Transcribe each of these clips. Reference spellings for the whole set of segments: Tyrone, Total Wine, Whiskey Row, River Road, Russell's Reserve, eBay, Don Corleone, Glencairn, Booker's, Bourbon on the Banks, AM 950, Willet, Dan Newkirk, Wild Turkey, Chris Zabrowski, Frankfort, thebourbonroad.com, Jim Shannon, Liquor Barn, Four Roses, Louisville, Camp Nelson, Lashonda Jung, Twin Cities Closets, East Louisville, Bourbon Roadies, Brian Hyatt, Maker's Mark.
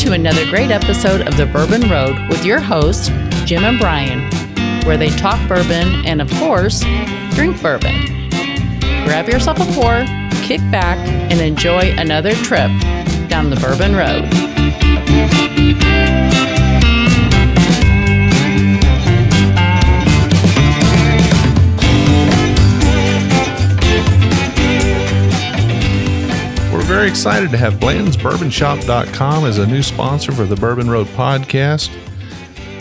to another great episode of The Bourbon Road with your hosts, Jim and Brian, where they talk bourbon and, of course, drink bourbon. Grab yourself a pour, kick back, and enjoy another trip down the Bourbon Road. Very excited to have blantonsbourbonshop.com as a new sponsor for the Bourbon Road Podcast.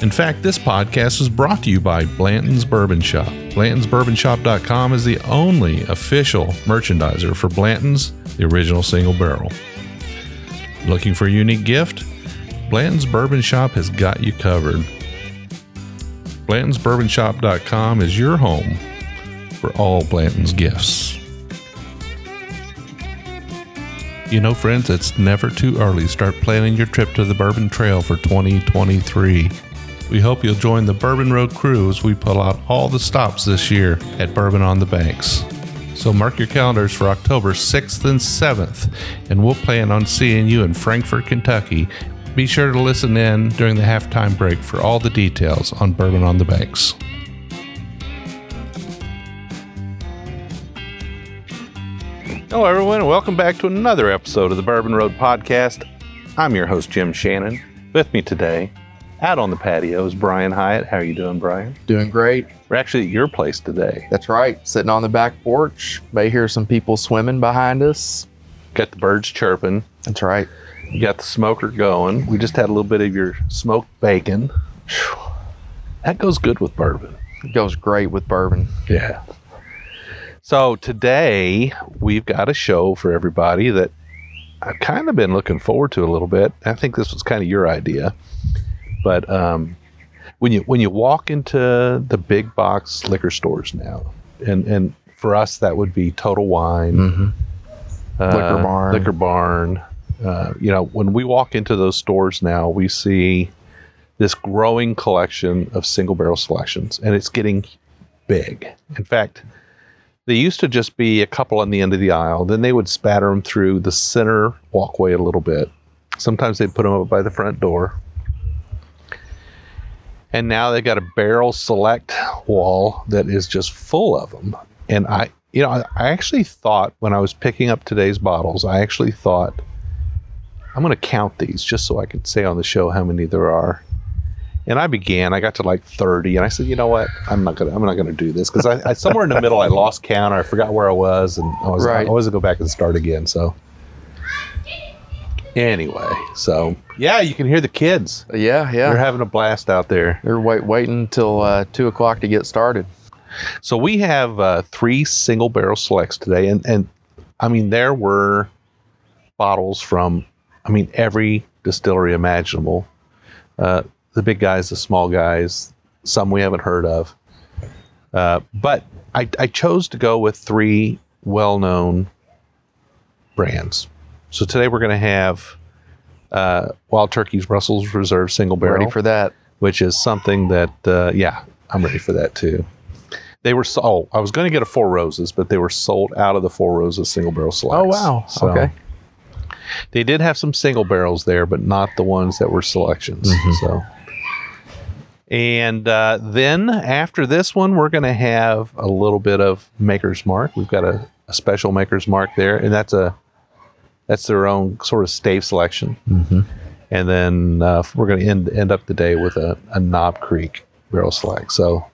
In fact, this podcast is brought to you by Blanton's Bourbon Shop. blantonsbourbonshop.com is the only official merchandiser for Blanton's, the original single barrel. Looking for a unique gift? Blanton's Bourbon Shop has got you covered. blantonsbourbonshop.com is your home for all Blanton's gifts. You know, friends, it's never too early to start planning your trip to the Bourbon Trail for 2023. We hope you'll join the Bourbon Road crew as we pull out all the stops this year at Bourbon on the Banks. So mark your calendars for October 6th and 7th, and we'll plan on seeing you in Frankfort, Kentucky. Be sure to listen in during the halftime break for all the details on Bourbon on the Banks. Hello, everyone, and welcome back to another episode of the Bourbon Road Podcast. I'm your host, Jim Shannon. With me today, out on the patio, is Brian Hyatt. How are you doing, Brian? Doing great. We're actually at your place today. That's right. Sitting on the back porch. May hear some people swimming behind us. Got the birds chirping. That's right. You got the smoker going. We just had a little bit of your smoked bacon. That goes good with bourbon. It goes great with bourbon. Yeah. So today, we've got a show for everybody that I've kind of been looking forward to a little bit. I think this was kind of your idea. But when you walk into the big box liquor stores now, and for us, that would be Total Wine, Liquor Barn. You know, when we walk into those stores now, we see this growing collection of single barrel selections, and it's getting big. In fact, they used to just be a couple on the end of the aisle. Then they would spatter them through the center walkway a little bit. Sometimes they'd put them up by the front door. And now they've got a barrel select wall that is just full of them. And I actually thought when I was picking up today's bottles, I'm going to count these just so I could say on the show how many there are. And I got to like 30, and I said, you know what? I'm not gonna do this, because I somewhere in the middle I lost count, or I forgot where I was, and I was right. I always go back and start again. So anyway, yeah, you can hear the kids. Yeah, they're having a blast out there. They're waiting till 2 o'clock to get started. So we have three single barrel selects today, and I mean there were bottles from every distillery imaginable. The big guys, the small guys, some we haven't heard of. But I chose to go with three well-known brands. So today we're going to have Wild Turkey's Russell's Reserve Single Barrel. Ready for that. Which is something that, I'm ready for that too. They were sold. I was going to get a Four Roses, but they were sold out of the Four Roses Single Barrel Selects. Oh, wow. So, okay. They did have some single barrels there, but not the ones that were selections. Mm-hmm. So. And then after this one, we're going to have a little bit of Maker's Mark. We've got a special Maker's Mark there, and that's their own sort of stave selection. Mm-hmm. And then we're going to end up the day with a Knob Creek barrel select. So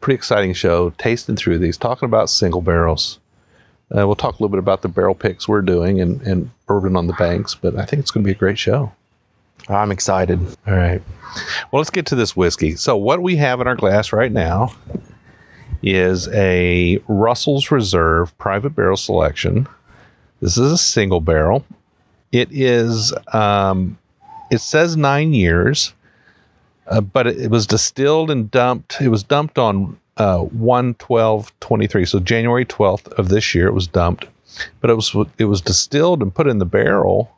pretty exciting show, tasting through these, talking about single barrels. We'll talk a little bit about the barrel picks we're doing and Bourbon on the Banks, but I think it's going to be a great show. I'm excited. All right. Well, let's get to this whiskey. So what we have in our glass right now is a Russell's Reserve Private Barrel Selection. This is a single barrel. It is, it says 9 years, but it was distilled and dumped. It was dumped on 1/12/23, so January 12th of this year it was dumped, but it was distilled and put in the barrel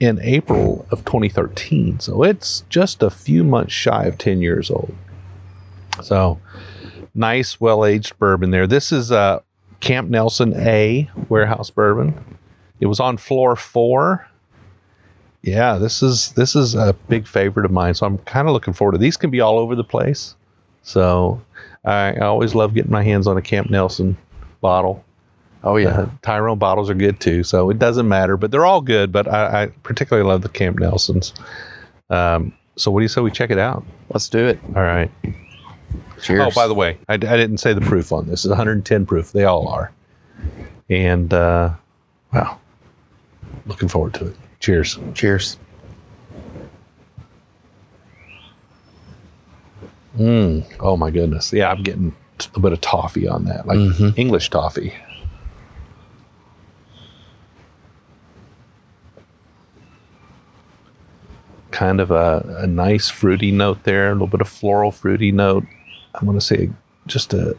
in April of 2013, so it's just a few months shy of 10 years old. So nice, well-aged bourbon there. This is Camp Nelson A warehouse bourbon. It was on floor 4, Yeah, this is a big favorite of mine, so I'm kind of looking forward to it. These can be all over the place, so I always love getting my hands on a Camp Nelson bottle. Oh yeah, Tyrone bottles are good too, so it doesn't matter, but they're all good. But I particularly love the Camp Nelsons. So what do you say we check it out? Let's do it. All right. Cheers. Oh, by the way, I didn't say the proof on this. It's 110 proof. They all are. And, wow, looking forward to it. Cheers. Cheers. Oh, my goodness. Yeah, I'm getting a bit of toffee on that, like English toffee. Kind of a nice fruity note there, a little bit of floral fruity note. I want to say just a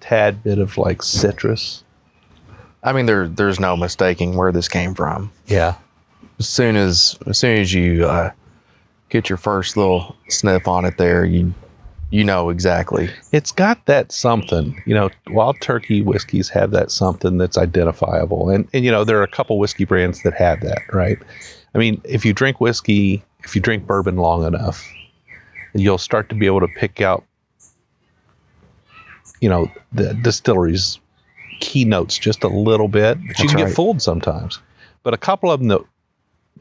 tad bit of like citrus. I mean, there's no mistaking where this came from. Yeah. As soon as you get your first little sniff on it there, you know exactly. It's got that something. You know, Wild Turkey whiskeys have that something that's identifiable. And you know, there are a couple whiskey brands that have that, right? I mean, if you drink whiskey, if you drink bourbon long enough, you'll start to be able to pick out, you know, the distillery's keynotes just a little bit. But you can get fooled sometimes. But a couple of them that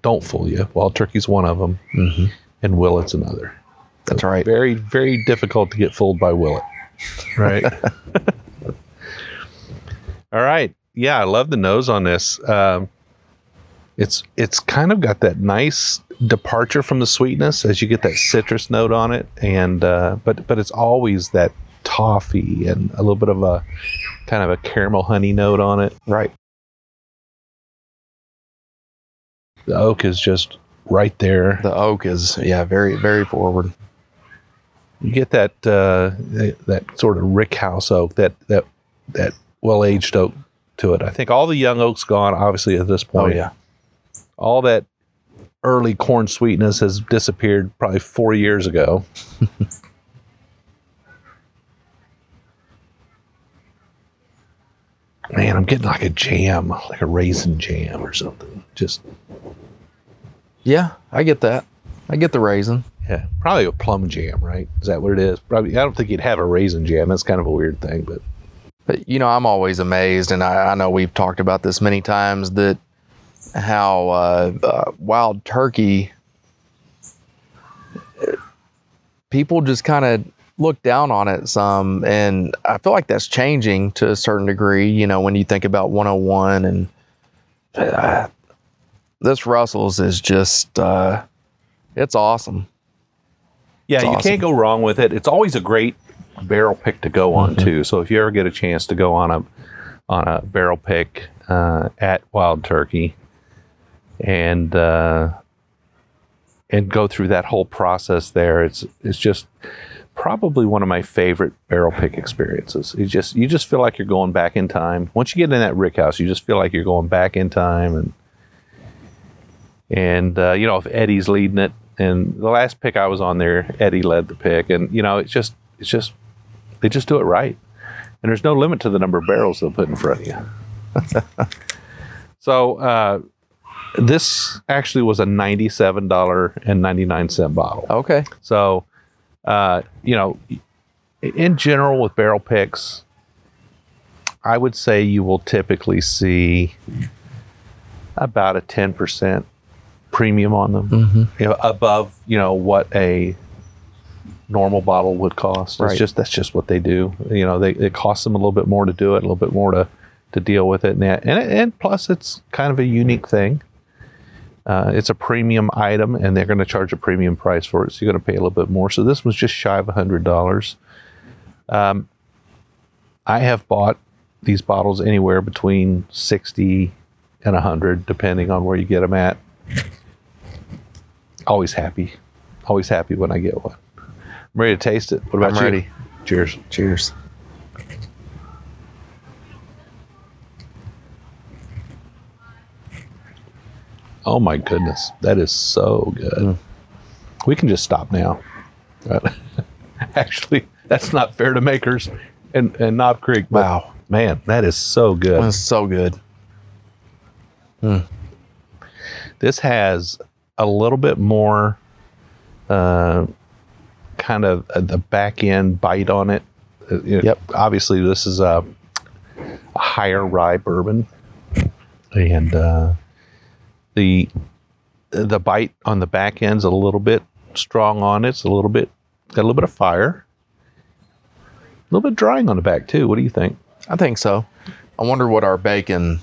don't fool you. Wild Turkey's one of them, and Willet's another. That's so right. Very, very difficult to get fooled by Willet, right? All right. Yeah, I love the nose on this. It's kind of got that nice departure from the sweetness as you get that citrus note on it, and but it's always that toffee and a little bit of a kind of a caramel honey note on it. Right. The oak is just right there. The oak is very very forward. You get that that sort of rickhouse oak, that well aged oak to it. I think all the young oak's gone, obviously, at this point. Oh yeah. All that early corn sweetness has disappeared probably 4 years ago. Man, I'm getting like a jam, like a raisin jam or something. Just. Yeah, I get that. I get the raisin. Yeah, probably a plum jam, right? Is that what it is? Probably. I don't think you'd have a raisin jam. That's kind of a weird thing, but you know, I'm always amazed, and I know we've talked about this many times, that how Wild Turkey, people just kind of look down on it some, and I feel like that's changing to a certain degree, you know, when you think about 101 and this Russell's is just it's awesome. Yeah, it's awesome. Can't go wrong with it. It's always a great barrel pick to go on too. So if you ever get a chance to go on a barrel pick at Wild Turkey and go through that whole process there, it's just probably one of my favorite barrel pick experiences. You just feel like you're going back in time. Once you get in that rickhouse, you just feel like you're going back in time, and you know, if Eddie's leading it, and the last pick I was on there, Eddie led the pick, and you know, it's just they just do it right, and there's no limit to the number of barrels they'll put in front of you. So this actually was a $97.99 bottle. Okay. So, you know, in general with barrel picks, I would say you will typically see about a 10% premium on them, you know, above, you know, what a normal bottle would cost. Right. That's just what they do. You know, it costs them a little bit more to do it, a little bit more to deal with it, and plus it's kind of a unique thing. It's a premium item, and they're going to charge a premium price for it, so you're going to pay a little bit more. So this was just shy of $100. I have bought these bottles anywhere between 60 and 100, depending on where you get them at. Always happy when I get one. I'm ready to taste it. What about you? I'm ready. Cheers. Cheers. Oh my goodness, that is so good. We can just stop now. Actually, that's not fair to Makers and Knob Creek. Wow, man, that is so good. That's so good. This has a little bit more kind of the back end bite on it. Yep. Obviously, this is a higher rye bourbon, and the bite on the back end's a little bit strong on it. It's a little bit got a little bit of fire, a little bit drying on the back too. What do you think? I think so. I wonder what our bacon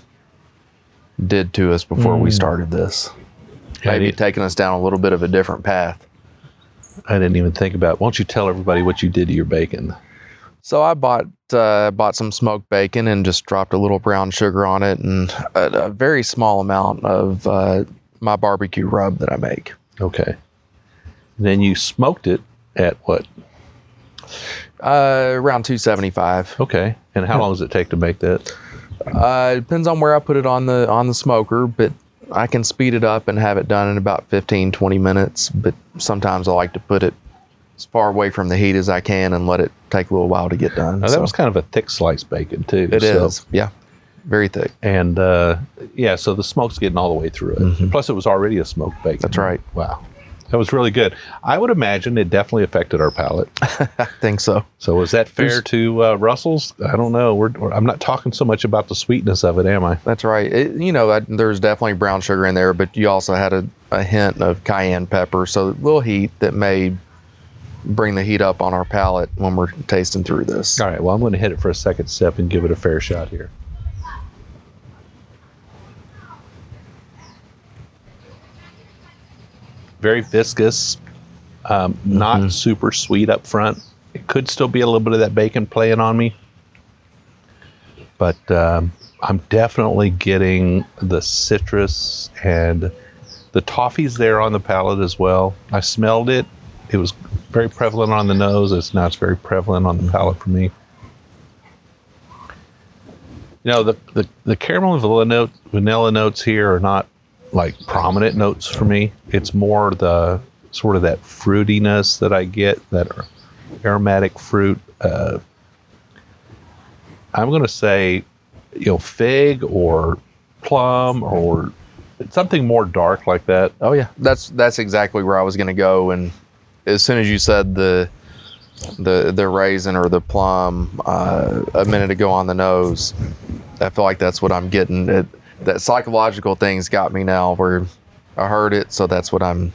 did to us before we started this. Maybe taking us down a little bit of a different path. I didn't even think about it. Why don't you tell everybody what you did to your bacon? So I bought some smoked bacon and just dropped a little brown sugar on it and a very small amount of my barbecue rub that I make. Okay. Then you smoked it at what? Around 275. Okay. And how long does it take to make that? It depends on where I put it on the smoker, but I can speed it up and have it done in about 15, 20 minutes. But sometimes I like to put it as far away from the heat as I can and let it take a little while to get done. Now, that was kind of a thick slice bacon too. It is. Yeah. Very thick. And so the smoke's getting all the way through it. Mm-hmm. Plus it was already a smoked bacon. That's right. Wow. That was really good. I would imagine it definitely affected our palate. I think so. So was that fair to Russell's? I don't know. I'm not talking so much about the sweetness of it, am I? That's right. There's definitely brown sugar in there, but you also had a hint of cayenne pepper. So a little heat that may bring the heat up on our palate when we're tasting through this. All right. Well, I'm going to hit it for a second sip and give it a fair shot here. Very viscous, not super sweet up front. It could still be a little bit of that bacon playing on me, but I'm definitely getting the citrus and the toffee's there on the palate as well. I smelled it. It was very prevalent on the nose. Now it's very prevalent on the palate for me. You know, the caramel and vanilla notes here are not like prominent notes for me. It's more the sort of that fruitiness that I get, that aromatic fruit. I'm going to say, fig or plum or something more dark like that. Oh yeah, that's exactly where I was going to go. And as soon as you said the raisin or the plum a minute ago on the nose, I feel like that's what I'm getting. That psychological thing's got me now where I heard it, so that's what I'm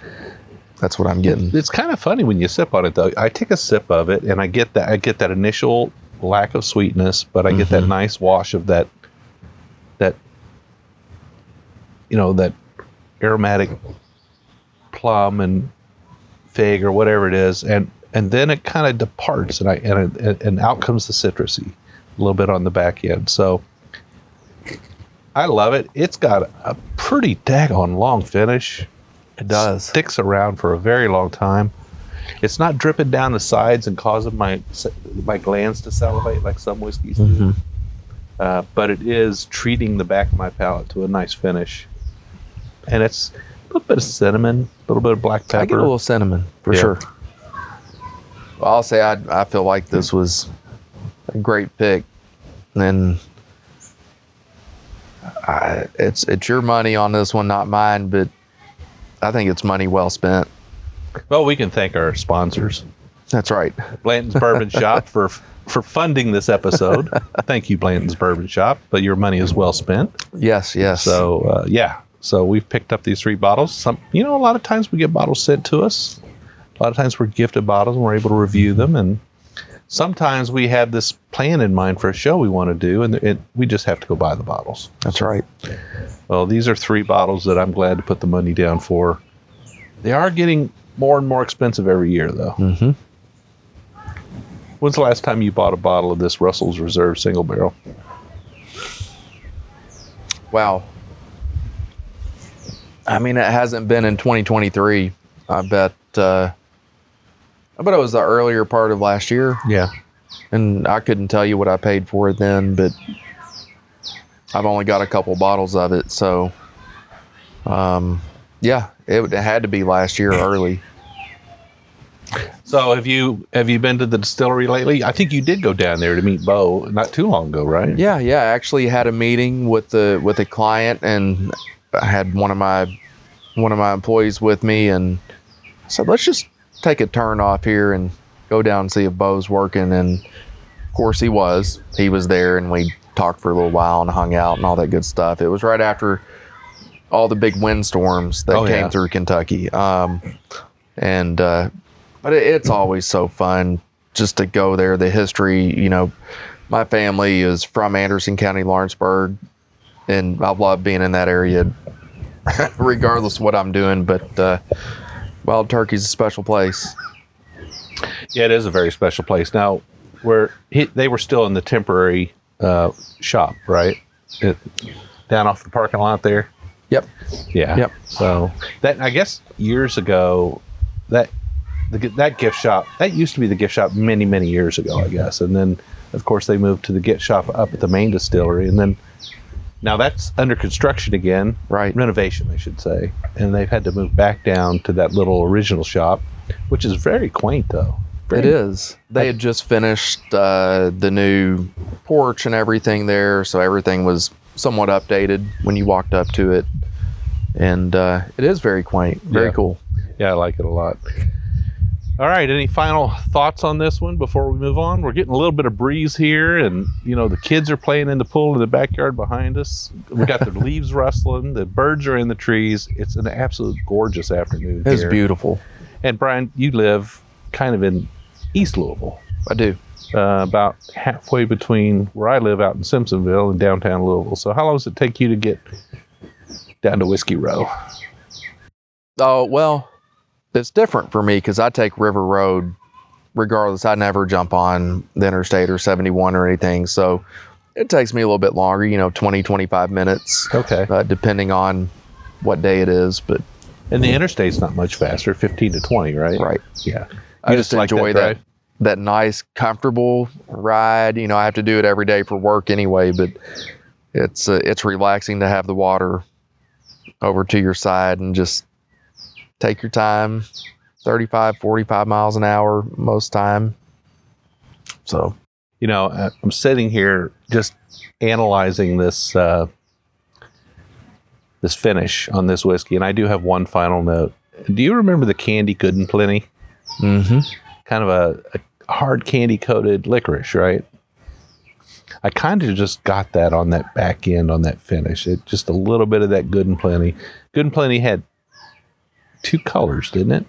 getting. It's kind of funny when you sip on it though. I take a sip of it and I get that initial lack of sweetness, but I get that nice wash of that aromatic plum and fig or whatever it is, and then it kind of departs and out comes the citrusy a little bit on the back end. So I love it. It's got a pretty daggone long finish. It does. Sticks around for a very long time. It's not dripping down the sides and causing my glands to salivate like some whiskeys do. But it is treating the back of my palate to a nice finish. And it's a little bit of cinnamon, a little bit of black pepper. I get a little cinnamon, for sure. Well, I'll say I feel like this was a great pick. And it's your money on this one, not mine, but I think it's money well spent. Well, we can thank our sponsors. That's right. Blanton's Bourbon Shop for funding this episode. Thank you, Blanton's Bourbon Shop, but your money is well spent. Yes. So, So we've picked up these three bottles. A lot of times we get bottles sent to us. A lot of times we're gifted bottles and we're able to review them. And sometimes we have this plan in mind for a show we want to do, and we just have to go buy the bottles. That's right. Well, these are three bottles that I'm glad to put the money down for. They are getting more and more expensive every year, though. Mm-hmm. When's the last time you bought a bottle of this Russell's Reserve single barrel? Wow. I mean, it hasn't been in 2023. I bet it was the earlier part of last year. Yeah. And I couldn't tell you what I paid for it then, but I've only got a couple bottles of it. So, it had to be last year early. So have you been to the distillery lately? I think you did go down there to meet Bo not too long ago, right? Yeah. I actually had a meeting with a client, and I had one of my one of my employees with me and said, let's just take a turn off here and go down and see if Bo's working. And of course he was there, and we talked for a little while and hung out and all that good stuff. It was right after all the big windstorms that came through Kentucky. But it's always so fun just to go there. The history, you know, my family is from Anderson County, Lawrenceburg, and I've loved being in that area regardless of what I'm doing. But Wild Turkey's a special place. Yeah, it is a very special place. Now, they were still in the temporary shop, right? Down off the parking lot there? Yep. Yeah. Yep. So that, I guess years ago, that gift shop, that used to be the gift shop many, many years ago, I guess. And then, of course, they moved to the gift shop up at the main distillery. And then now that's under construction again. Right. Renovation, I should say. And they've had to move back down to that little original shop, which is very quaint, though. It is. They had just finished the new porch and everything there, so everything was somewhat updated when you walked up to it. And it is very quaint, very cool. Yeah, I like it a lot. All right, any final thoughts on this one before we move on? We're getting a little bit of breeze here, and you know the kids are playing in the pool in the backyard behind us. We got the leaves rustling, the birds are in the trees. It's an absolute gorgeous afternoon. It's beautiful. And Brian, you live kind of in East Louisville. I do. About halfway between where I live out in Simpsonville and downtown Louisville. So how long does it take you to get down to Whiskey Row? Oh, well, it's different for me because I take River Road regardless. I never jump on the interstate or 71 or anything. So it takes me a little bit longer, you know, 20, 25 minutes. Okay. Depending on what day it is. But and the interstate's not much faster, 15 to 20, right? Right. Yeah. I just enjoy that nice, comfortable ride. You know, I have to do it every day for work anyway, but it's relaxing to have the water over to your side and just take your time, 35, 45 miles an hour most time. So, you know, I'm sitting here just analyzing this this finish on this whiskey, and I do have one final note. Do you remember the Candy Good and Plenty? Mm-hmm. Kind of a hard candy coated licorice, right? I kind of just got that on that back end on that finish. It just a little bit of that Good and Plenty. Good and Plenty had two colors, didn't it?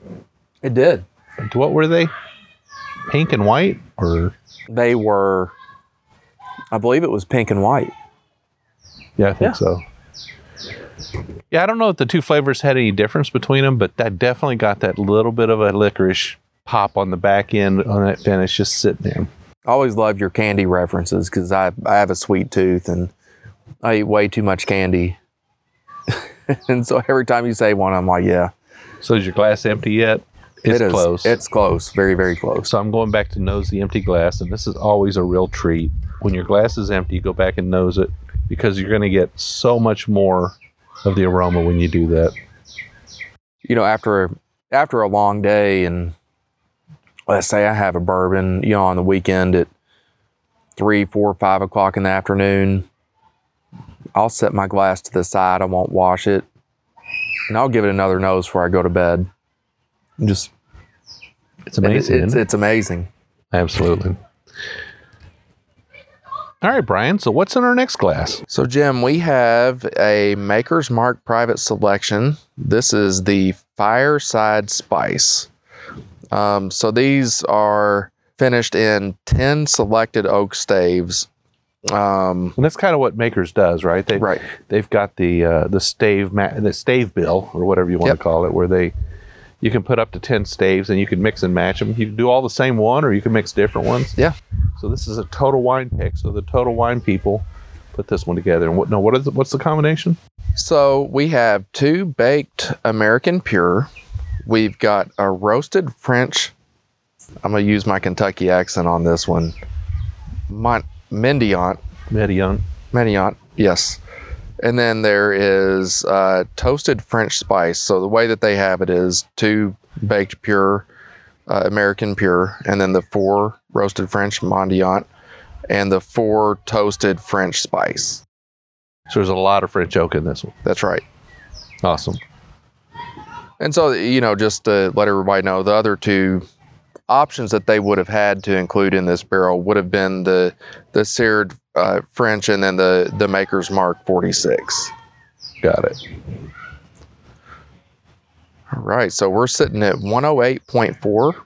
It did. What were they? Pink and white, or they were? I believe it was pink and white. Yeah, I think so. Yeah, I don't know if the two flavors had any difference between them, but I definitely got that little bit of a licorice pop on the back end on that finish, just sitting there. I always love your candy references because I have a sweet tooth and I eat way too much candy. And so every time you say one, I'm like, yeah. So is your glass empty yet? It is. Close. It's close. Very, very close. So I'm going back to nose the empty glass, and this is always a real treat. When your glass is empty, you go back and nose it because you're going to get so much more of the aroma when you do that. You know, after a long day, and let's say I have a bourbon, you know, on the weekend at 3, 4, 5 o'clock in the afternoon, I'll set my glass to the side. I won't wash it, and I'll give it another nose before I go to bed. Just it's amazing. It's amazing. Absolutely. All right, Brian, so what's in our next glass? So, Jim, we have a Maker's Mark Private Selection. This is the Fireside Spice. So these are finished in 10 selected oak staves. And that's kind of what Maker's does, right? They've got the stave bill, or whatever you want to call it, where you can put up to 10 staves, and you can mix and match them. You can do all the same one, or you can mix different ones. Yeah. So this is a Total Wine pick. So the Total Wine people put this one together. And what's the combination? So we have 2 baked American Pure. We've got a roasted French. I'm going to use my Kentucky accent on this one. Mendiant. Yes. And then there is toasted French spice. So the way that they have it is 2 baked pure American Pure, and then the 4 roasted French Mendiant, and the 4 toasted French spice. So there's a lot of French oak in this one. That's right. Awesome. And so, you know, just to let everybody know, the other two options that they would have had to include in this barrel would have been the seared French and then the Maker's Mark 46. Got it. All right, so we're sitting at 108.4.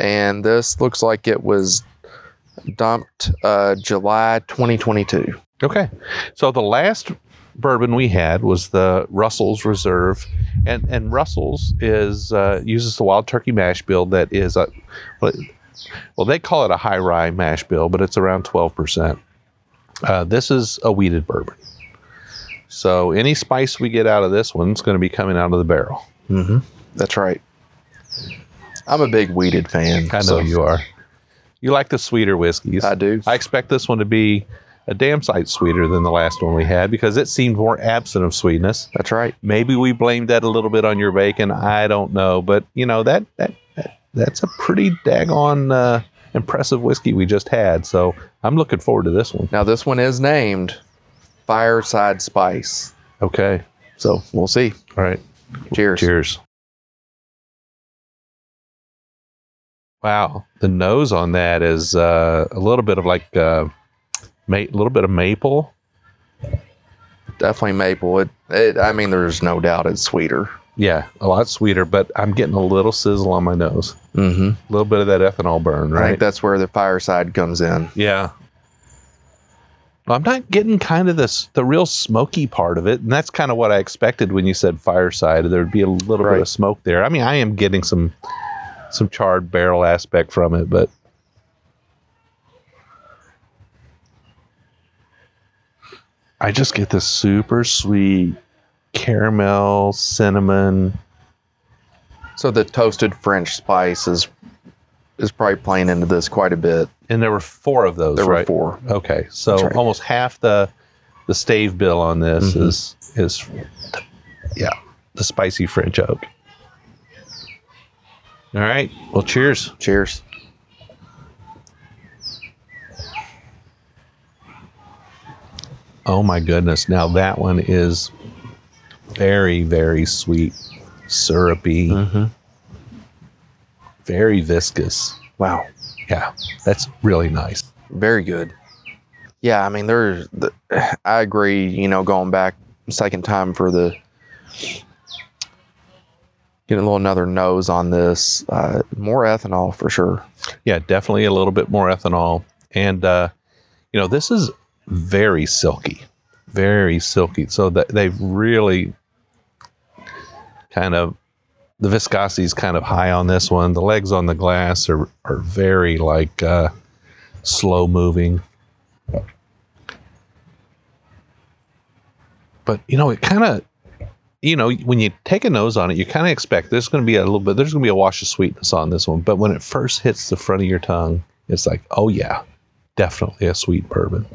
And this looks like it was dumped July 2022. Okay. So the last bourbon we had was the Russell's Reserve, and Russell's is uses the Wild Turkey mash bill that is a, well, they call it a high rye mash bill, but it's around 12%. This is a wheated bourbon, so any spice we get out of this one's going to be coming out of the barrel. Mm-hmm. That's right. I'm a big wheated fan. I know you are. You like the sweeter whiskeys. I do. I expect this one to be a damn sight sweeter than the last one we had because it seemed more absent of sweetness. That's right. Maybe we blamed that a little bit on your bacon. I don't know. But, you know, that's a pretty daggone impressive whiskey we just had. So I'm looking forward to this one. Now, this one is named Fireside Spice. Okay. So we'll see. All right. Cheers. Cheers. Wow. The nose on that is a little bit of like... a little bit of maple. Definitely maple. It I mean, there's no doubt it's sweeter. Yeah, a lot sweeter, but I'm getting a little sizzle on my nose. Mm-hmm. A little bit of that ethanol burn, right? I think that's where the fireside comes in. Yeah. Well, I'm not getting kind of the real smoky part of it, and that's kind of what I expected when you said fireside. There'd be a little bit of smoke there. I mean, I am getting some charred barrel aspect from it, but... I just get this super sweet caramel, cinnamon. So the toasted French spice is probably playing into this quite a bit. And there were four of those, right? There were four. Okay, so almost half the stave bill on this is the spicy French oak. All right, well, cheers. Cheers. Oh my goodness. Now that one is very, very sweet, syrupy, very viscous. Wow. Yeah, that's really nice. Very good. Yeah, I mean, I agree, you know, going back second time for getting a little another nose on this, more ethanol for sure. Yeah, definitely a little bit more ethanol. And, you know, this is very silky, very silky. So they've really kind of, the viscosity is kind of high on this one. The legs on the glass are very like slow moving. But, you know, it kind of, you know, when you take a nose on it, you kind of expect there's going to be a little bit, there's going to be a wash of sweetness on this one. But when it first hits the front of your tongue, it's like, oh yeah, definitely a sweet bourbon.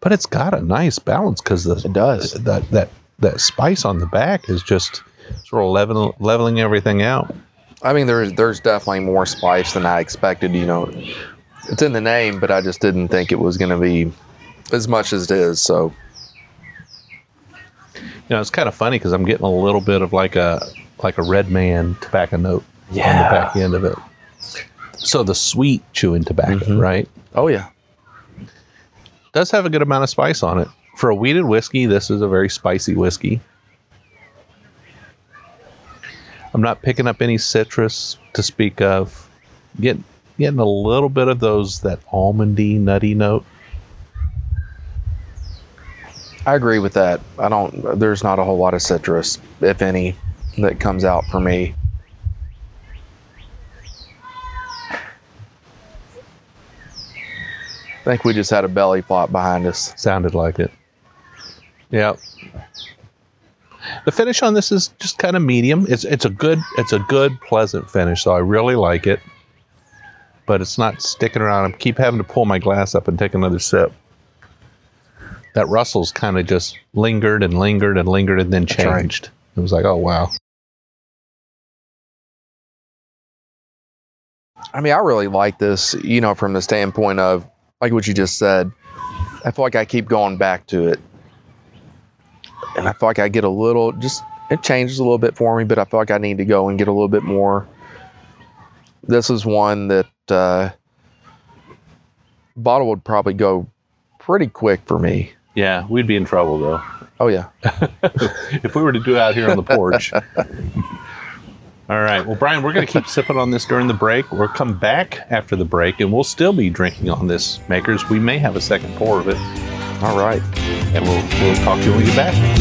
But it's got a nice balance because that spice on the back is just sort of leveling everything out. I mean, there's definitely more spice than I expected. You know, it's in the name, but I just didn't think it was going to be as much as it is. So, you know, it's kind of funny because I'm getting a little bit of like a Red Man tobacco note on the back end of it. So the sweet chewing tobacco, right? Oh yeah. Does have a good amount of spice on it. For a wheated whiskey, this is a very spicy whiskey. I'm not picking up any citrus to speak of. Getting a little bit of that almondy, nutty note. I agree with that. There's not a whole lot of citrus, if any, that comes out for me. I think we just had a belly flop behind us. Sounded like it. Yeah. The finish on this is just kind of medium. It's a good, pleasant finish, so I really like it. But it's not sticking around. I keep having to pull my glass up and take another sip. That Russell's kind of just lingered and lingered and lingered and then changed. Right. It was like, oh, wow. I mean, I really like this, you know, from the standpoint of, like what you just said, I feel like I keep going back to it. And I feel like I get a little, just it changes a little bit for me, but I feel like I need to go and get a little bit more. This is one that bottle would probably go pretty quick for me. Yeah, we'd be in trouble, though. Oh, yeah. If we were to do it out here on the porch. All right. Well, Brian, we're going to keep sipping on this during the break. We'll come back after the break, and we'll still be drinking on this, Makers. We may have a second pour of it. All right. And we'll talk to you when we get back.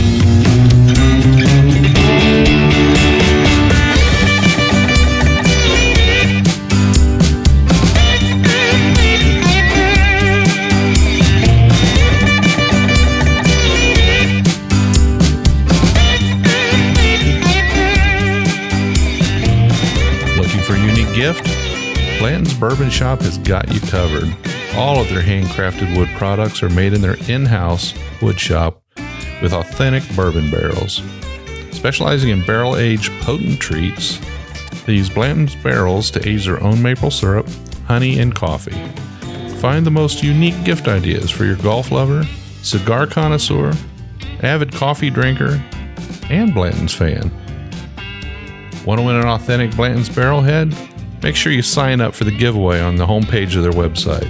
Gift? Blanton's Bourbon Shop has got you covered. All of their handcrafted wood products are made in their in-house wood shop with authentic bourbon barrels. Specializing in barrel-aged potent treats, they use Blanton's barrels to age their own maple syrup, honey, and coffee. Find the most unique gift ideas for your golf lover, cigar connoisseur, avid coffee drinker, and Blanton's fan. Want to win an authentic Blanton's barrel head? Make sure you sign up for the giveaway on the homepage of their website.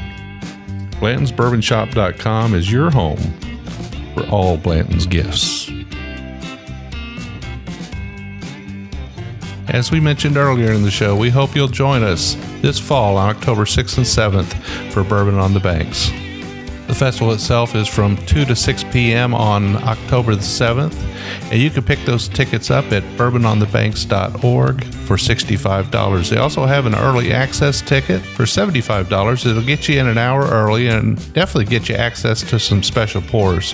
blantonsbourbonshop.com is your home for all Blanton's gifts. As we mentioned earlier in the show, we hope you'll join us this fall on October 6th and 7th for Bourbon on the Banks. The festival itself is from 2 to 6 p.m. on October the 7th, and you can pick those tickets up at bourbononthebanks.org for $65. They also have an early access ticket for $75. It'll get you in an hour early and definitely get you access to some special pours.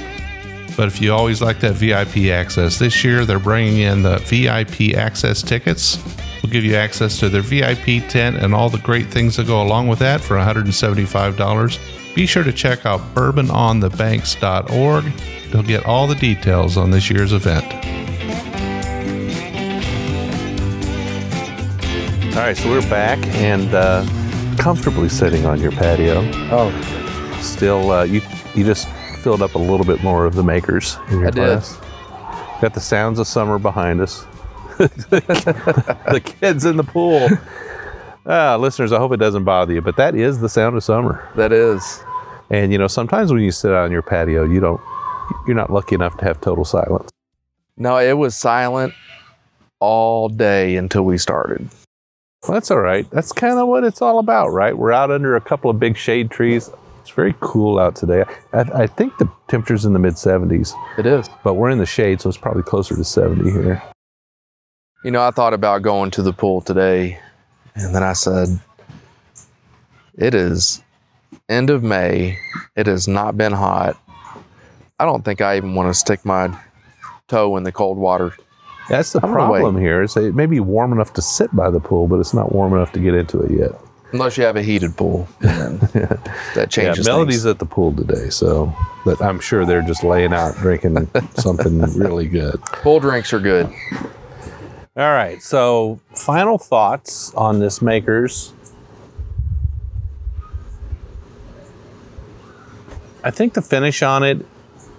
But if you always like that VIP access, this year they're bringing in the VIP access tickets. We'll give you access to their VIP tent and all the great things that go along with that for $175. Be sure to check out bourbononthebanks.org to get all the details on this year's event. All right, so we're back and comfortably sitting on your patio. Oh, still, you just filled up a little bit more of the Makers in your glass. I did. Got the sounds of summer behind us. The kids in the pool. Listeners, I hope it doesn't bother you, but that is the sound of summer. That is. And, you know, sometimes when you sit out on your patio, you're not lucky enough to have total silence. No, it was silent all day until we started. Well, that's all right. That's kind of what it's all about, right? We're out under a couple of big shade trees. It's very cool out today. I think the temperature's in the mid-70s. It is. But we're in the shade, so it's probably closer to 70 here. You know, I thought about going to the pool today, and then I said, it is end of May. It has not been hot. I don't think I even want to stick my toe in the cold water. That's the problem here. It may be warm enough to sit by the pool, but it's not warm enough to get into it yet. Unless you have a heated pool. That changes things. Melody's at the pool today, so but I'm sure they're just laying out drinking something really good. Pool drinks are good. All right, so final thoughts on this Makers. I think the finish on it,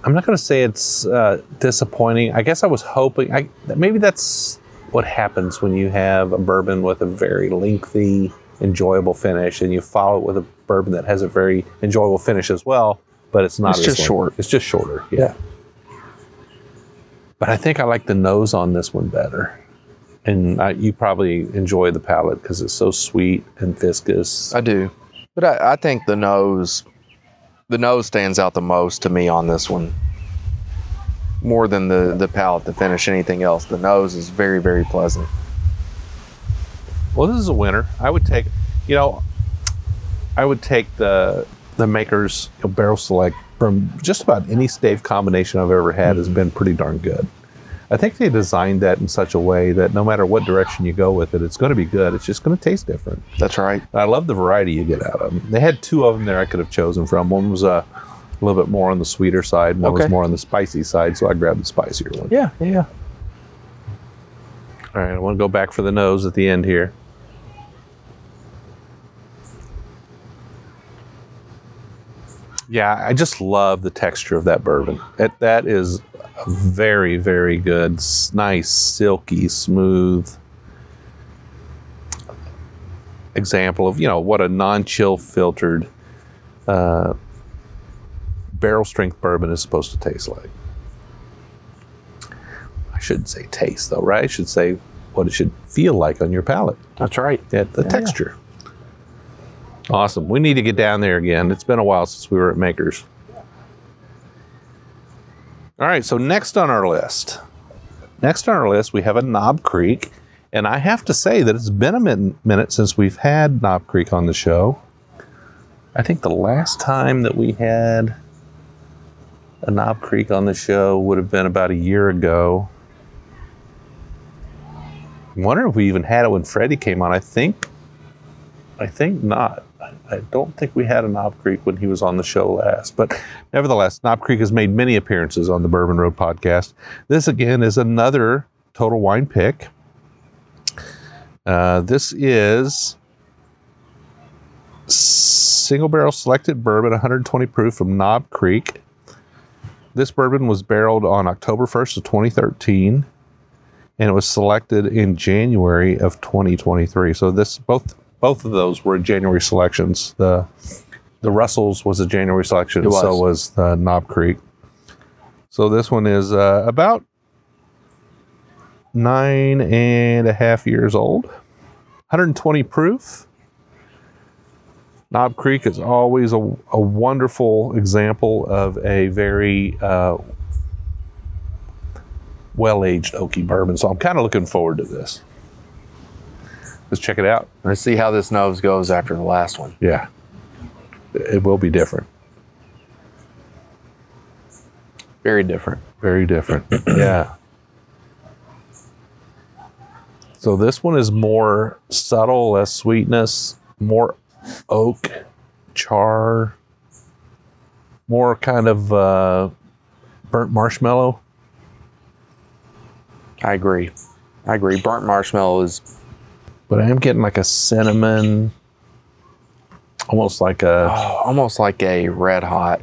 I'm not going to say it's disappointing. I guess I was hoping, maybe that's what happens when you have a bourbon with a very lengthy, enjoyable finish, and you follow it with a bourbon that has a very enjoyable finish as well, but it's not as just short. It's just shorter, yeah. But I think I like the nose on this one better. And you probably enjoy the palate because it's so sweet and viscous. I do. But I think the nose stands out the most to me on this one. More than the palate, the finish, anything else. The nose is very, very pleasant. Well, this is a winner. I would take the Makers Barrel Select from just about any stave combination I've ever had has been pretty darn good. I think they designed that in such a way that no matter what direction you go with it, it's going to be good. It's just going to taste different. That's right. I love the variety you get out of them. They had two of them there I could have chosen from. One was a little bit more on the sweeter side. One was more on the spicy side, so I grabbed the spicier one. Yeah. All right, I want to go back for the nose at the end here. Yeah, I just love the texture of that bourbon. That is very, very good, nice, silky, smooth example of, you know, what a non-chill filtered barrel strength bourbon is supposed to taste like. I shouldn't say taste though, right? I should say what it should feel like on your palate. That's right. The texture. Yeah. Awesome. We need to get down there again. It's been a while since we were at Maker's. All right, so next on our list, we have a Knob Creek. And I have to say that it's been a minute since we've had Knob Creek on the show. I think the last time that we had a Knob Creek on the show would have been about a year ago. I wonder if we even had it when Freddie came on. I think not. I don't think we had a Knob Creek when he was on the show last. But nevertheless, Knob Creek has made many appearances on the Bourbon Road podcast. This, again, is another Total Wine pick. This is single barrel selected bourbon, 120 proof from Knob Creek. This bourbon was barreled on October 1st of 2013, and it was selected in January of 2023. So this, both of those were January selections. The Russell's was a January selection, and so was the Knob Creek. So this one is about 9.5 years old, 120 proof. Knob Creek is always a wonderful example of a very well-aged oaky bourbon. So I'm kind of looking forward to this. Let's check it out. Let's see how this nose goes after the last one. Yeah, it will be different. Very different. Very different. Yeah. So this one is more subtle, less sweetness, more oak, char, more kind of burnt marshmallow. I agree. Burnt marshmallow is... But I am getting like a cinnamon, almost like a red hot.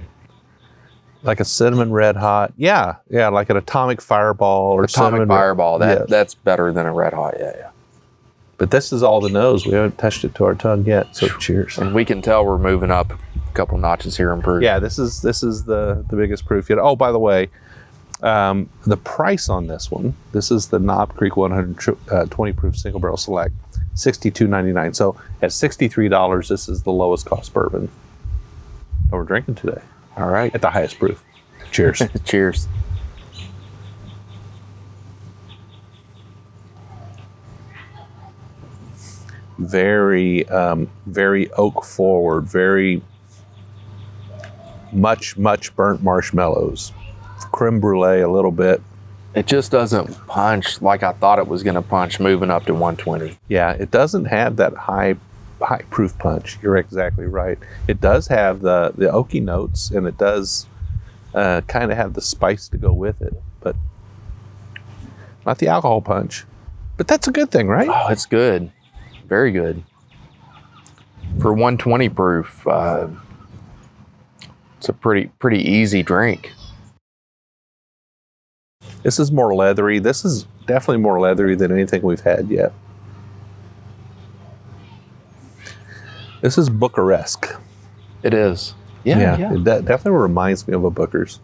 Like a cinnamon red hot. Yeah, like an atomic fireball or something. Atomic fireball. That's better than a red hot, yeah. But this is all the nose. We haven't touched it to our tongue yet, so cheers. And we can tell we're moving up a couple notches here in proof. Yeah, this is the biggest proof yet. Oh, by the way, the price on this one, this is the Knob Creek 120 proof single barrel select, $62.99. So at $63, this is the lowest cost bourbon that we're drinking today. All right. At the highest proof. Cheers. Cheers. Very, very oak forward, very much burnt marshmallows. Creme brulee a little bit. It just doesn't punch like I thought it was going to punch moving up to 120. Yeah, it doesn't have that high proof punch. You're exactly right. It does have the oaky notes, and it does kind of have the spice to go with it, but not the alcohol punch. But that's a good thing, right? Oh, it's good. Very good. For 120 proof, it's a pretty easy drink. This is more leathery. This is definitely more leathery than anything we've had yet. This is Booker-esque. It is. Yeah. It definitely reminds me of a Booker's.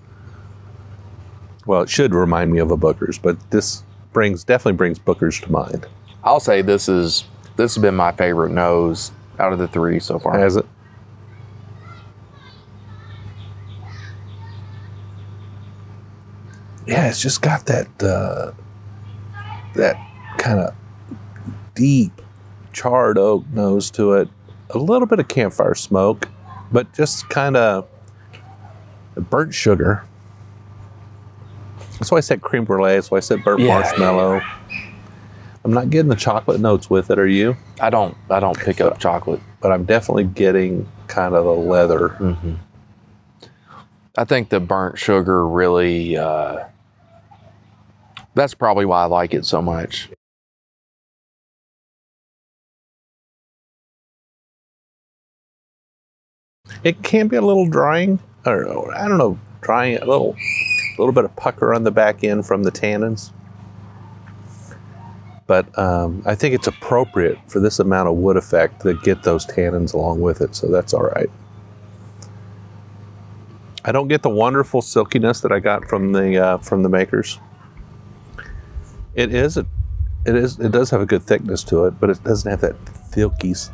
Well, it should remind me of a Booker's, but this definitely brings Booker's to mind. I'll say this has been my favorite nose out of the three so far. Has it? Yeah, it's just got that kind of deep charred oak nose to it. A little bit of campfire smoke, but just kind of burnt sugar. That's why I said creme brulee. That's why I said burnt marshmallow. Yeah. I'm not getting the chocolate notes with it, are you? I don't pick up chocolate. But I'm definitely getting kind of the leather. Mm-hmm. I think the burnt sugar really, that's probably why I like it so much. It can be a little drying, a little A little bit of pucker on the back end from the tannins. But I think it's appropriate for this amount of wood effect to get those tannins along with it, so that's all right. I don't get the wonderful silkiness that I got from the Makers. It does have a good thickness to it, but it doesn't have that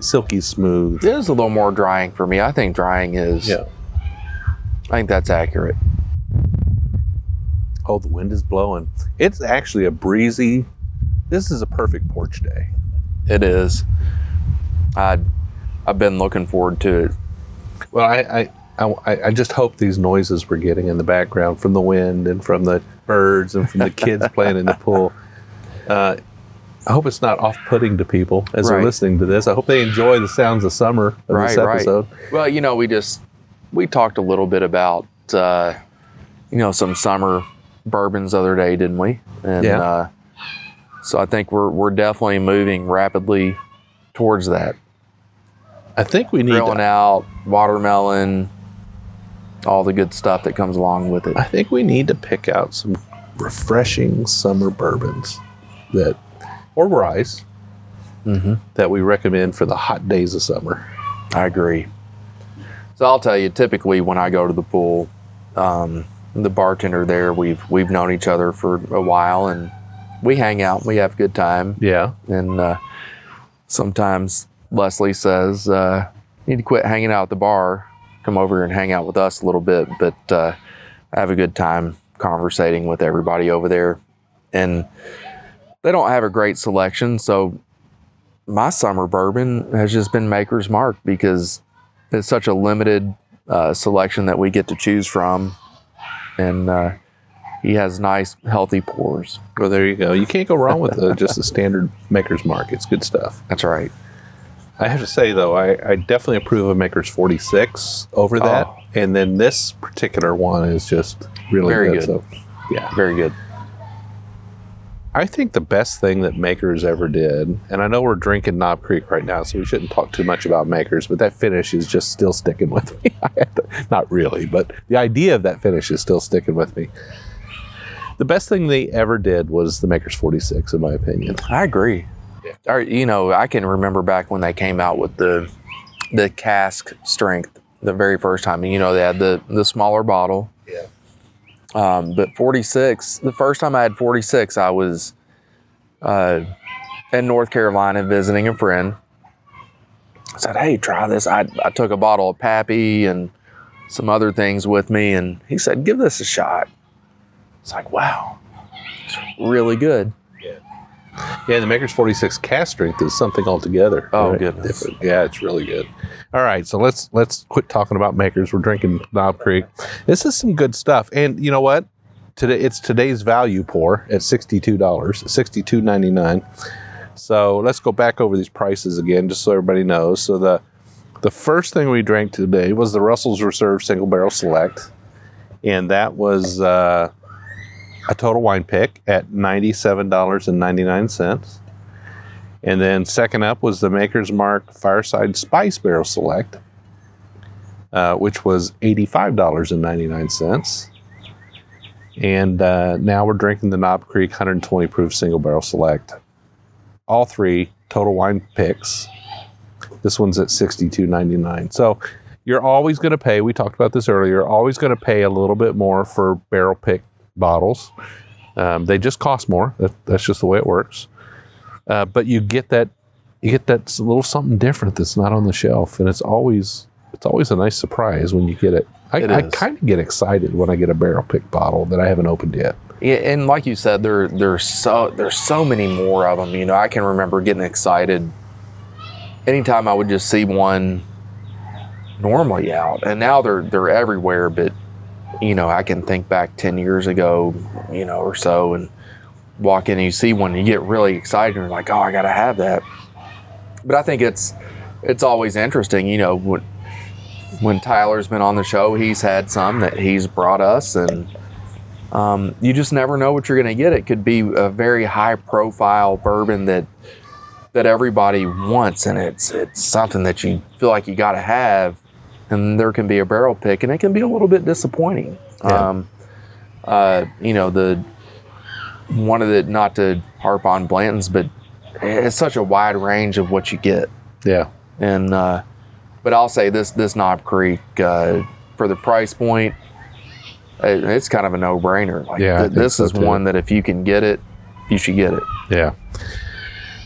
silky smooth. It is a little more drying for me. I think drying is. Yeah. I think that's accurate. Oh, the wind is blowing. It's actually a breezy. This is a perfect porch day. It is. I've been looking forward to it. Well, I just hope these noises we're getting in the background from the wind and from the birds and from the kids playing in the pool. I hope it's not off-putting to people as they're listening to this. I hope they enjoy the sounds of summer of this episode. Well, you know, we talked a little bit about, some summer bourbons the other day, didn't we? And, yeah. So I think we're definitely moving rapidly towards that. I think we need grilling out, watermelon, all the good stuff that comes along with it. I think we need to pick out some refreshing summer bourbons or rye that we recommend for the hot days of summer. I agree. So I'll tell you, typically when I go to the pool, the bartender there, we've known each other for a while, and we hang out, we have a good time. Yeah. And sometimes Leslie says, you need to quit hanging out at the bar, come over and hang out with us a little bit. But I have a good time conversating with everybody over there. And they don't have a great selection, so my summer bourbon has just been Maker's Mark because it's such a limited selection that we get to choose from. And he has nice, healthy pours. Well, there you go. You can't go wrong with just the standard Maker's Mark. It's good stuff. That's right. I have to say, though, I definitely approve of Maker's 46 over that. Oh. And then this particular one is just really good. So, yeah. Very good. I think the best thing that Makers ever did, and I know we're drinking Knob Creek right now, so we shouldn't talk too much about Makers, but that finish is just still sticking with me. Not really, but the idea of that finish is still sticking with me. The best thing they ever did was the Makers 46, in my opinion. I agree. You know, I can remember back when they came out with the cask strength the very first time. You know, they had the smaller bottle. Yeah. But 46, the first time I had 46, I was in North Carolina visiting a friend. I said, hey, try this. I took a bottle of Pappy and some other things with me, and he said, give this a shot. It's like, wow, it's really good. Yeah, the Maker's 46 cask strength is something altogether. Oh, right? Goodness. Yeah, it's really good. All right, so let's quit talking about Makers. We're drinking Knob Creek. This is some good stuff. And you know what? Today's value pour at $62, $62.99. So let's go back over these prices again just so everybody knows. So the first thing we drank today was the Russell's Reserve Single Barrel Select, and that was... a Total Wine pick at $97.99. And then second up was the Maker's Mark Fireside Spice Barrel Select, which was $85.99. And now we're drinking the Knob Creek 120 Proof Single Barrel Select. All three Total Wine picks. This one's at $62.99. So you're always going to pay, we talked about this earlier, always going to pay a little bit more for barrel pick bottles. They just cost more. That's just the way it works. But you get that little something different that's not on the shelf, and it's always a nice surprise when you get it. I kind of get excited when I get a barrel pick bottle that I haven't opened yet. Yeah, and like you said, there's so many more of them. You know, I can remember getting excited anytime I would just see one normally out, and now they're everywhere. But you know, I can think back 10 years ago, you know, or so, and walk in and you see one and you get really excited and you're like, oh, I got to have that. But I think it's always interesting, you know, when Tyler's been on the show, he's had some that he's brought us, and you just never know what you're going to get. It could be a very high profile bourbon that everybody wants, and it's something that you feel like you got to have. And there can be a barrel pick, and it can be a little bit disappointing. Yeah. not to harp on Blanton's, but it's such a wide range of what you get. Yeah. And, but I'll say this Knob Creek, for the price point, it's kind of a no-brainer. Like, yeah, this is one that if you can get it, you should get it. Yeah.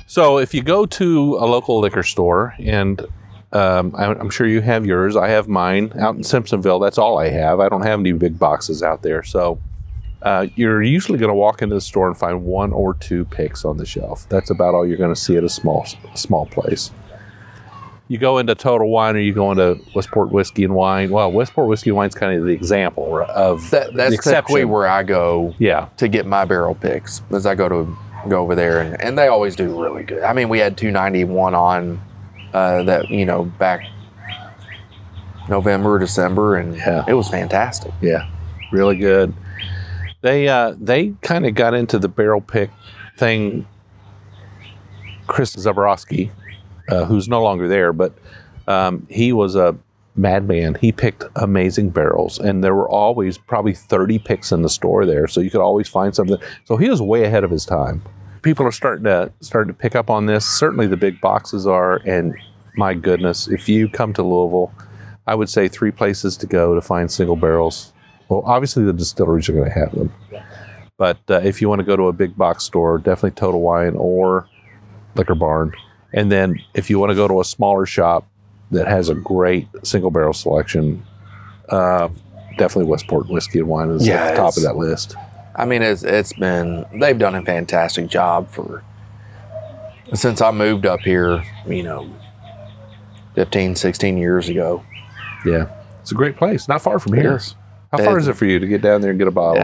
So if you go to a local liquor store, and I'm sure you have yours. I have mine out in Simpsonville. That's all I have. I don't have any big boxes out there. So you're usually going to walk into the store and find one or two picks on the shelf. That's about all you're going to see at a small place. You go into Total Wine, or you go into Westport Whiskey and Wine. Well, Westport Whiskey and Wine is kind of the example of that's exactly where I go to get my barrel picks. As I go over there, and they always do really good. I mean, we had 291 on that, back November, December, and it was fantastic. Yeah, really good. They kind of got into the barrel pick thing. Chris Zabrowski, who's no longer there, but he was a madman. He picked amazing barrels, and there were always probably 30 picks in the store there, so you could always find something. So he was way ahead of his time. People are starting to pick up on this. Certainly the big boxes are, and my goodness, if you come to Louisville, I would say three places to go to find single barrels. Well, obviously the distilleries are going to have them, but if you want to go to a big box store, definitely Total Wine or Liquor Barn. And then if you want to go to a smaller shop that has a great single barrel selection, definitely Westport Whiskey and Wine is at the top of that list. I mean, they've done a fantastic job since I moved up here, 15, 16 years ago. Yeah. It's a great place. Not far from here. How far is it for you to get down there and get a bottle?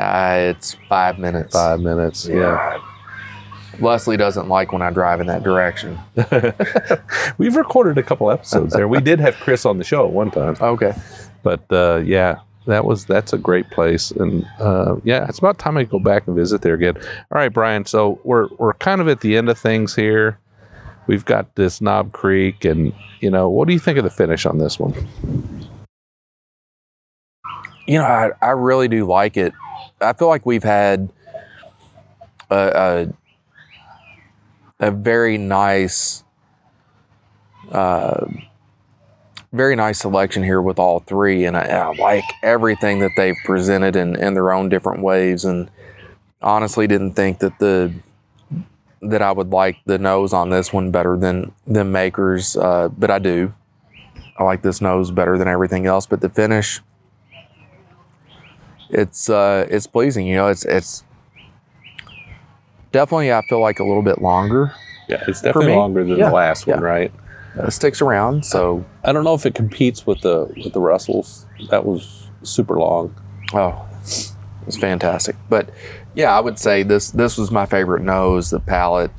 It's 5 minutes. 5 minutes. Yeah. Leslie doesn't like when I drive in that direction. We've recorded a couple episodes there. We did have Chris on the show at one time. Okay. But that's a great place. And it's about time I go back and visit there again. All right, Brian. So we're kind of at the end of things here. We've got this Knob Creek, and what do you think of the finish on this one? I really do like it. I feel like we've had a very nice selection here with all three, and I like everything that they've presented in their own different ways. And honestly, didn't think that that I would like the nose on this one better than Maker's, but I do. I like this nose better than everything else, but the finish, it's pleasing. It's definitely, I feel like, a little bit longer. Yeah, it's definitely longer than the last one, right? It sticks around, so... I don't know if it competes with the Russell's. That was super long. Oh, it was fantastic. But, I would say this was my favorite nose. The palate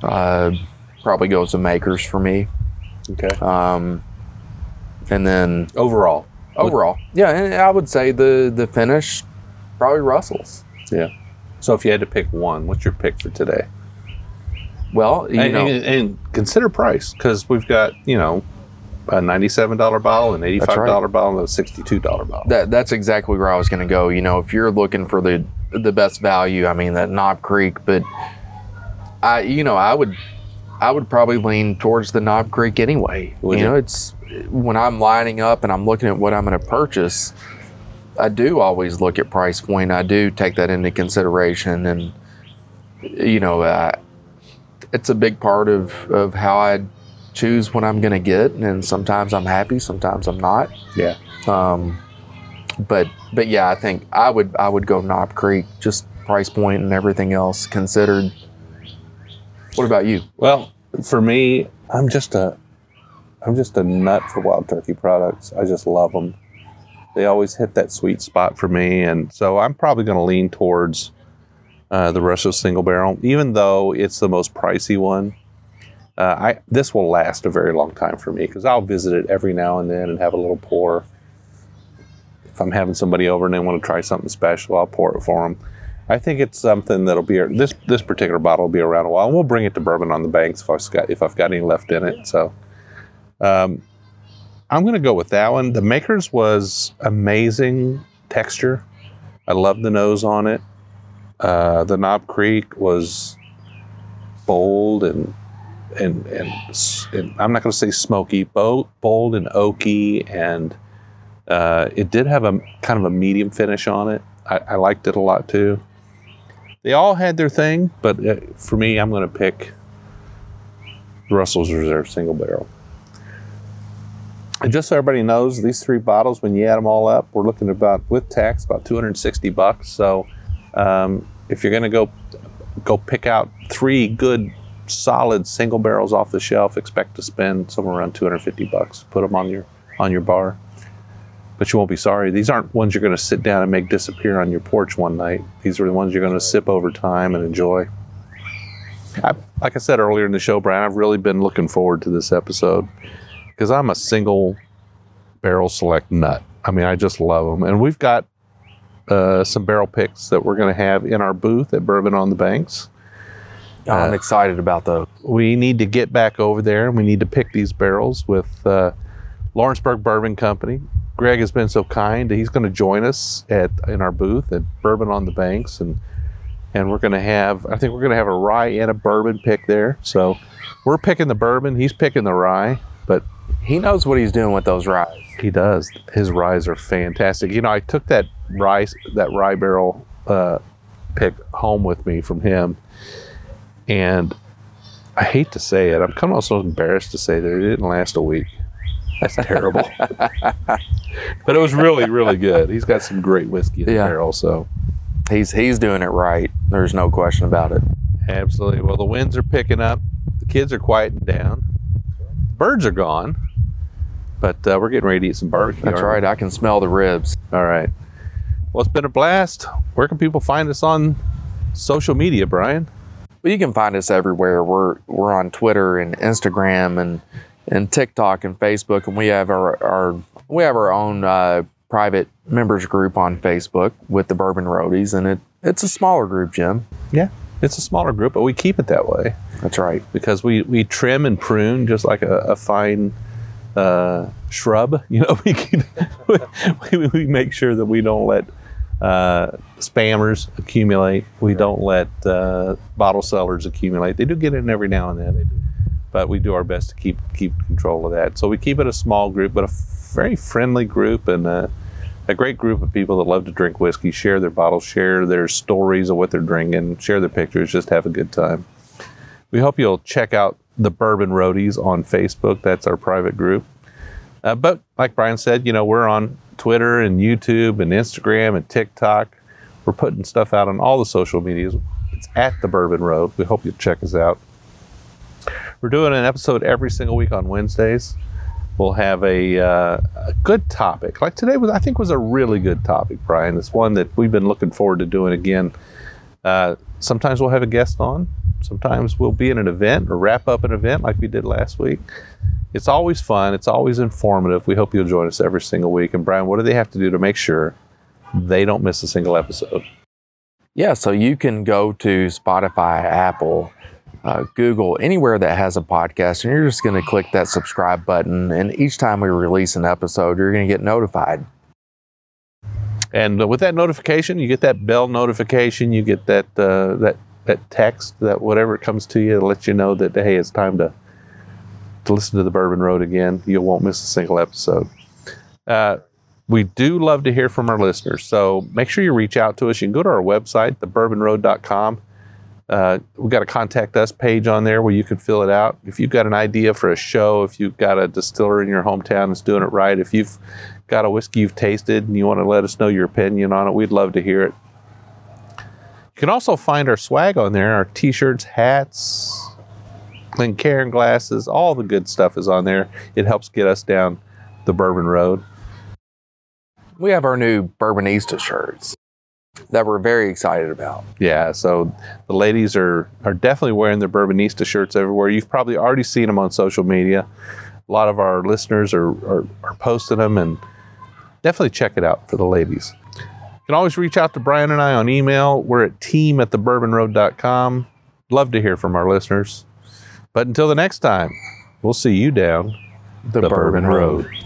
probably goes to Maker's for me. Okay. And then... Overall. Yeah, and I would say the finish, probably Russell's. Yeah. So if you had to pick one, what's your pick for today? Well, and consider price, because we've got, a $97 bottle, an $85 bottle, and a $62 bottle. That's exactly where I was going to go. If you're looking for the best value, I mean, that Knob Creek, but I would probably lean towards the Knob Creek anyway. It's when I'm lining up and I'm looking at what I'm going to purchase, I do always look at price point. I do take that into consideration, and it's a big part of how I choose what I'm going to get. And sometimes I'm happy, sometimes I'm not. Yeah. But yeah, I think I would go Knob Creek, just price point and everything else considered. What about you? Well, for me, I'm just a nut for Wild Turkey products. I just love them. They always hit that sweet spot for me, and so I'm probably going to lean towards the Russell's Single Barrel, even though it's the most pricey one. This will last a very long time for me, because I'll visit it every now and then and have a little pour. If I'm having somebody over and they want to try something special, I'll pour it for them. I think it's something that'll be this particular bottle will be around a while, and we'll bring it to Bourbon on the Banks if I've got any left in it. So. I'm going to go with that one. The Maker's was amazing texture. I love the nose on it. The Knob Creek was bold and I'm not going to say smoky, bold and oaky, and it did have a kind of a medium finish on it. I liked it a lot too. They all had their thing, but for me, I'm going to pick Russell's Reserve Single Barrel. And just so everybody knows, these three bottles, when you add them all up, we're looking at about, with tax, about $260. So if you're going to go pick out three good, solid single barrels off the shelf, expect to spend somewhere around $250. Put them on your bar, but you won't be sorry. These aren't ones you're going to sit down and make disappear on your porch one night. These are the ones you're going to sip over time and enjoy. Like I said earlier in the show, Brian, I've really been looking forward to this episode because I'm a single barrel select nut. I mean, I just love them. And we've got some barrel picks that we're going to have in our booth at Bourbon on the Banks. I'm excited about those. We need to get back over there, and we need to pick these barrels with Lawrenceburg Bourbon Company. Greg has been so kind. He's going to join us in our booth at Bourbon on the Banks, and we're going to have, I think we're going to have a rye and a bourbon pick there. So we're picking the bourbon, he's picking the rye, but he knows what he's doing with those ryes. He does. His ryes are fantastic. You know, I took that rye barrel pick home with me from him, and I hate to say it, I'm kind of also embarrassed to say that it didn't last a week. That's terrible. But it was really, really good. He's got some great whiskey in the barrel, so he's doing it right. There's no question about it. Absolutely. Well, the winds are picking up. The kids are quieting down. Birds are gone. But we're getting ready to eat some barbecue. That's right. I can smell the ribs. All right. Well, it's been a blast. Where can people find us on social media, Brian? Well, you can find us everywhere. We're on Twitter and Instagram and TikTok and Facebook, and we have our own private members group on Facebook with the Bourbon Roadies, and it's a smaller group, Jim. Yeah, it's a smaller group, but we keep it that way. That's right, because we trim and prune just like a fine shrub. You know, we make sure that we don't let spammers accumulate. We don't let bottle sellers accumulate. They do get in every now and then. They do. But we do our best to keep control of that. So we keep it a small group, but a very friendly group, and a great group of people that love to drink whiskey, share their bottles, share their stories of what they're drinking, share their pictures, just have a good time. We hope you'll check out the Bourbon Roadies on Facebook. That's our private group. But like Brian said, you know, we're on Twitter and YouTube and Instagram and TikTok. We're putting stuff out on all the social medias. It's at the Bourbon Road. We hope you'll check us out. We're doing an episode every single week on Wednesdays. We'll have a good topic. Like today, I think was a really good topic, Brian. It's one that we've been looking forward to doing again. Sometimes we'll have a guest on. Sometimes we'll be in an event or wrap up an event like we did last week. It's always fun. It's always informative. We hope you'll join us every single week. And Brian, what do they have to do to make sure they don't miss a single episode? Yeah, so you can go to Spotify, Apple, Google, anywhere that has a podcast, and you're just going to click that subscribe button, and each time we release an episode, you're going to get notified. And with that notification, you get that bell notification, you get that text, that whatever comes to you to let you know that, hey, it's time to listen to the Bourbon Road again. You won't miss a single episode. We do love to hear from our listeners, so make sure you reach out to us. You can go to our website, thebourbonroad.com. We've got a contact us page on there where you can fill it out. If you've got an idea for a show, if you've got a distiller in your hometown that's doing it right, if you've got a whiskey you've tasted and you want to let us know your opinion on it, we'd love to hear it. You can also find our swag on there, our t-shirts, hats, Glencairn glasses, all the good stuff is on there. It helps get us down the Bourbon Road. We have our new Bourbonista shirts that we're very excited about. Yeah, so the ladies are definitely wearing their Bourbonista shirts everywhere. You've probably already seen them on social media. A lot of our listeners are posting them, and definitely check it out for the ladies. You can always reach out to Brian and I on email. We're at team@thebourbonroad.com. Love to hear from our listeners. But until the next time, we'll see you down the Bourbon Road.